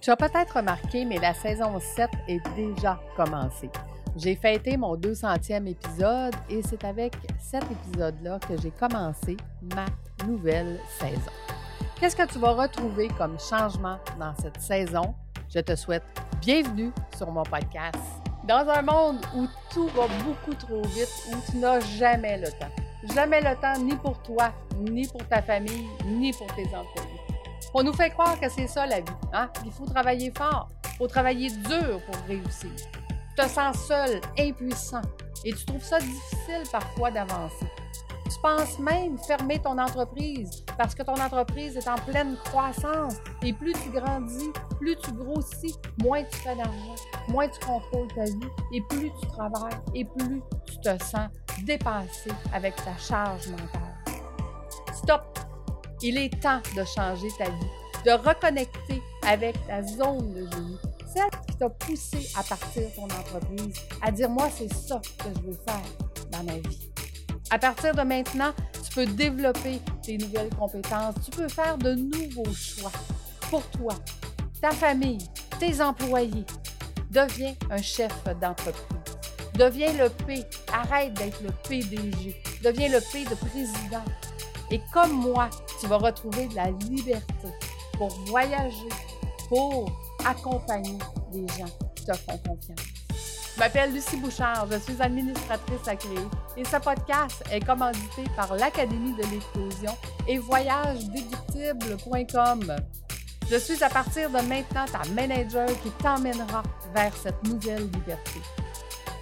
Tu as peut-être remarqué, mais la saison 7 est déjà commencée. J'ai fêté mon 200e épisode et c'est avec cet épisode-là que j'ai commencé ma nouvelle saison. Qu'est-ce que tu vas retrouver comme changement dans cette saison? Je te souhaite bienvenue sur mon podcast. Dans un monde où tout va beaucoup trop vite, où tu n'as jamais le temps. Jamais le temps ni pour toi, ni pour ta famille, ni pour tes employés. On nous fait croire que c'est ça la vie, hein? Il faut travailler fort, il faut travailler dur pour réussir. Tu te sens seul, impuissant, et tu trouves ça difficile parfois d'avancer. Tu penses même fermer ton entreprise parce que ton entreprise est en pleine croissance et plus tu grandis, plus tu grossis, moins tu fais d'argent, moins tu contrôles ta vie et plus tu travailles et plus tu te sens dépassé avec ta charge mentale. Stop! Il est temps de changer ta vie, de reconnecter avec ta zone de génie. Celle qui t'a poussé à partir de ton entreprise, à dire « Moi, c'est ça que je veux faire dans ma vie ». À partir de maintenant, tu peux développer tes nouvelles compétences, tu peux faire de nouveaux choix pour toi, ta famille, tes employés. Deviens un chef d'entreprise. Deviens le P. Arrête d'être le PDG. Deviens le P de président. Et comme moi, tu vas retrouver de la liberté pour voyager, pour accompagner des gens qui te font confiance. Je m'appelle Lucie Bouchard, je suis administratrice à Créer et ce podcast est commandité par l'Académie de l'Explosion et VoyageDébitible.com. Je suis à partir de maintenant ta manager qui t'emmènera vers cette nouvelle liberté.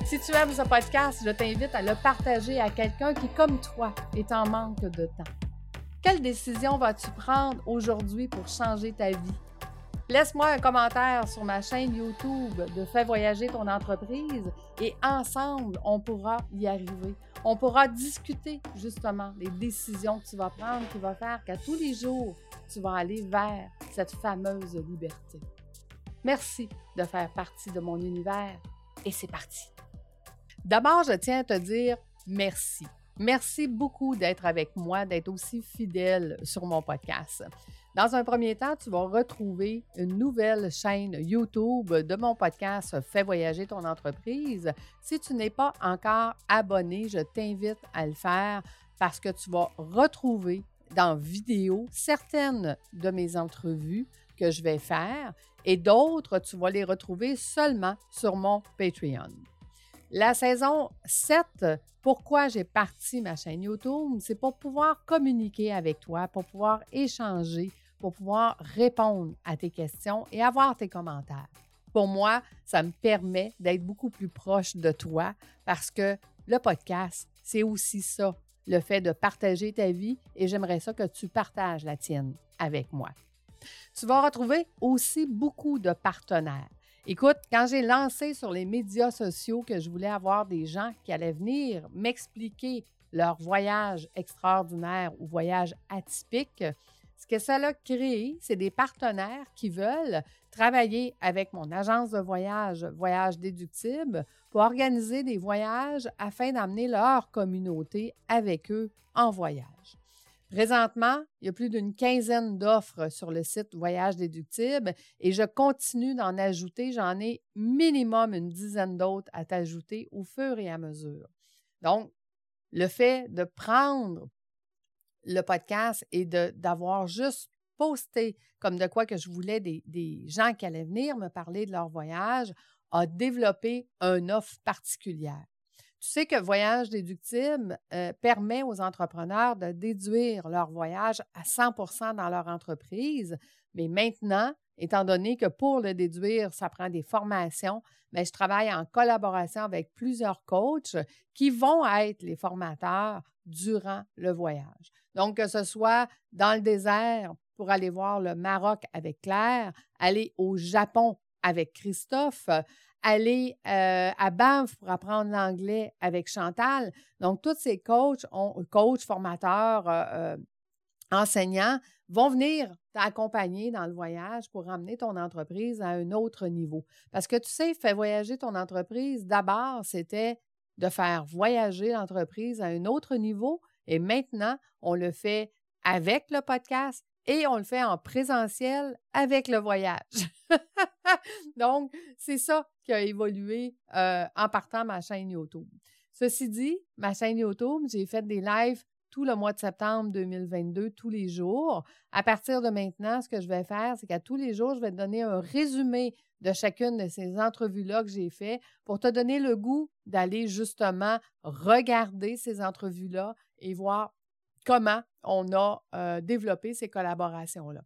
Si tu aimes ce podcast, je t'invite à le partager à quelqu'un qui, comme toi, est en manque de temps. Quelle décision vas-tu prendre aujourd'hui pour changer ta vie? Laisse-moi un commentaire sur ma chaîne YouTube de Fais voyager ton entreprise et ensemble, on pourra y arriver. On pourra discuter justement des décisions que tu vas prendre qui vont faire qu'à tous les jours, tu vas aller vers cette fameuse liberté. Merci de faire partie de mon univers et c'est parti! D'abord, je tiens à te dire merci. Merci beaucoup d'être avec moi, d'être aussi fidèle sur mon podcast. Dans un premier temps, tu vas retrouver une nouvelle chaîne YouTube de mon podcast « Fais voyager ton entreprise ». Si tu n'es pas encore abonné, je t'invite à le faire parce que tu vas retrouver dans vidéo certaines de mes entrevues que je vais faire et d'autres, tu vas les retrouver seulement sur mon Patreon. La saison 7, pourquoi j'ai parti ma chaîne YouTube, c'est pour pouvoir communiquer avec toi, pour pouvoir échanger, pour pouvoir répondre à tes questions et avoir tes commentaires. Pour moi, ça me permet d'être beaucoup plus proche de toi parce que le podcast, c'est aussi ça, le fait de partager ta vie et j'aimerais ça que tu partages la tienne avec moi. Tu vas retrouver aussi beaucoup de partenaires. Écoute, quand j'ai lancé sur les médias sociaux que je voulais avoir des gens qui allaient venir m'expliquer leur voyage extraordinaire ou voyage atypique, ce que ça a créé, c'est des partenaires qui veulent travailler avec mon agence de voyage, Voyage Déductible, pour organiser des voyages afin d'emmener leur communauté avec eux en voyage. Présentement, il y a plus d'une quinzaine d'offres sur le site Voyage Déductible et je continue d'en ajouter. J'en ai minimum une dizaine d'autres à t'ajouter au fur et à mesure. Donc, le fait de prendre le podcast et d'avoir juste posté comme de quoi que je voulais des gens qui allaient venir me parler de leur voyage a développé une offre particulière. Tu sais que Voyage Déductible permet aux entrepreneurs de déduire leur voyage à 100% dans leur entreprise, mais maintenant, étant donné que pour le déduire, ça prend des formations, mais je travaille en collaboration avec plusieurs coachs qui vont être les formateurs durant le voyage. Donc, que ce soit dans le désert pour aller voir le Maroc avec Claire, aller au Japon avec Christophe, aller à Banff pour apprendre l'anglais avec Chantal. Donc, tous ces coachs, formateurs, enseignants vont venir t'accompagner dans le voyage pour emmener ton entreprise à un autre niveau. Parce que tu sais, Fais voyager ton entreprise, d'abord, c'était de faire voyager l'entreprise à un autre niveau et maintenant, on le fait avec le podcast et on le fait en présentiel avec le voyage. Donc, c'est ça qui a évolué en partant ma chaîne YouTube. Ceci dit, ma chaîne YouTube, j'ai fait des lives tout le mois de septembre 2022, tous les jours. À partir de maintenant, ce que je vais faire, c'est qu'à tous les jours, je vais te donner un résumé de chacune de ces entrevues-là que j'ai fait pour te donner le goût d'aller justement regarder ces entrevues-là et voir comment on a développé ces collaborations-là.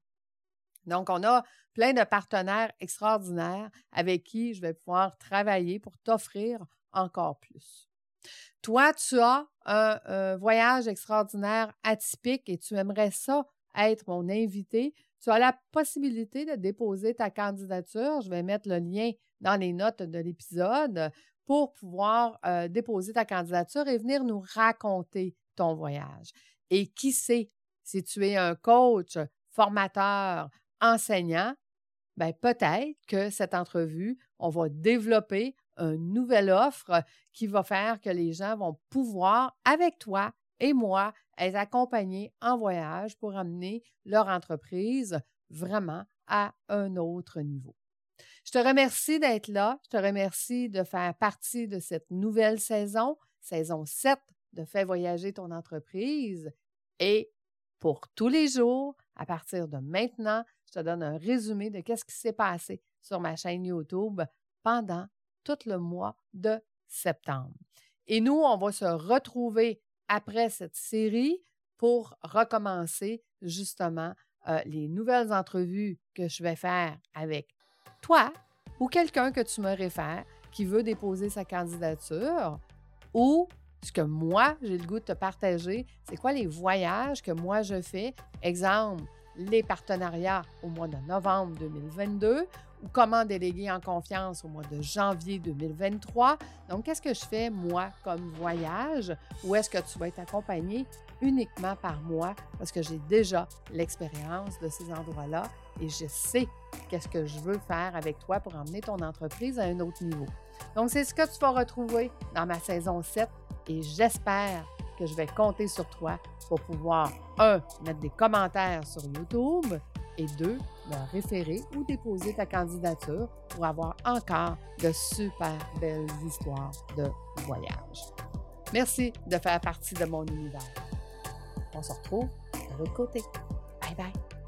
Donc, on a plein de partenaires extraordinaires avec qui je vais pouvoir travailler pour t'offrir encore plus. Toi, tu as un voyage extraordinaire atypique et tu aimerais ça être mon invité. Tu as la possibilité de déposer ta candidature. Je vais mettre le lien dans les notes de l'épisode pour pouvoir déposer ta candidature et venir nous raconter ton voyage. Et qui sait, si tu es un coach, formateur, enseignant, bien peut-être que cette entrevue, on va développer une nouvelle offre qui va faire que les gens vont pouvoir, avec toi et moi, être accompagnés en voyage pour amener leur entreprise vraiment à un autre niveau. Je te remercie d'être là. Je te remercie de faire partie de cette nouvelle saison, saison 7 de Fais voyager ton entreprise. Et pour tous les jours, à partir de maintenant, je te donne un résumé de qu'est-ce qui s'est passé sur ma chaîne YouTube pendant tout le mois de septembre. Et nous, on va se retrouver après cette série pour recommencer justement les nouvelles entrevues que je vais faire avec toi ou quelqu'un que tu me réfères qui veut déposer sa candidature ou ce que moi, j'ai le goût de te partager, c'est quoi les voyages que moi je fais, exemple, les partenariats au mois de novembre 2022 ou comment déléguer en confiance au mois de janvier 2023. Donc, qu'est-ce que je fais, moi, comme voyage ou est-ce que tu vas être accompagné uniquement par moi parce que j'ai déjà l'expérience de ces endroits-là et je sais qu'est-ce que je veux faire avec toi pour emmener ton entreprise à un autre niveau. Donc, c'est ce que tu vas retrouver dans ma saison 7 et j'espère que je vais compter sur toi pour pouvoir, 1, mettre des commentaires sur YouTube et 2, me référer ou déposer ta candidature pour avoir encore de super belles histoires de voyage. Merci de faire partie de mon univers. On se retrouve de l'autre côté. Bye bye!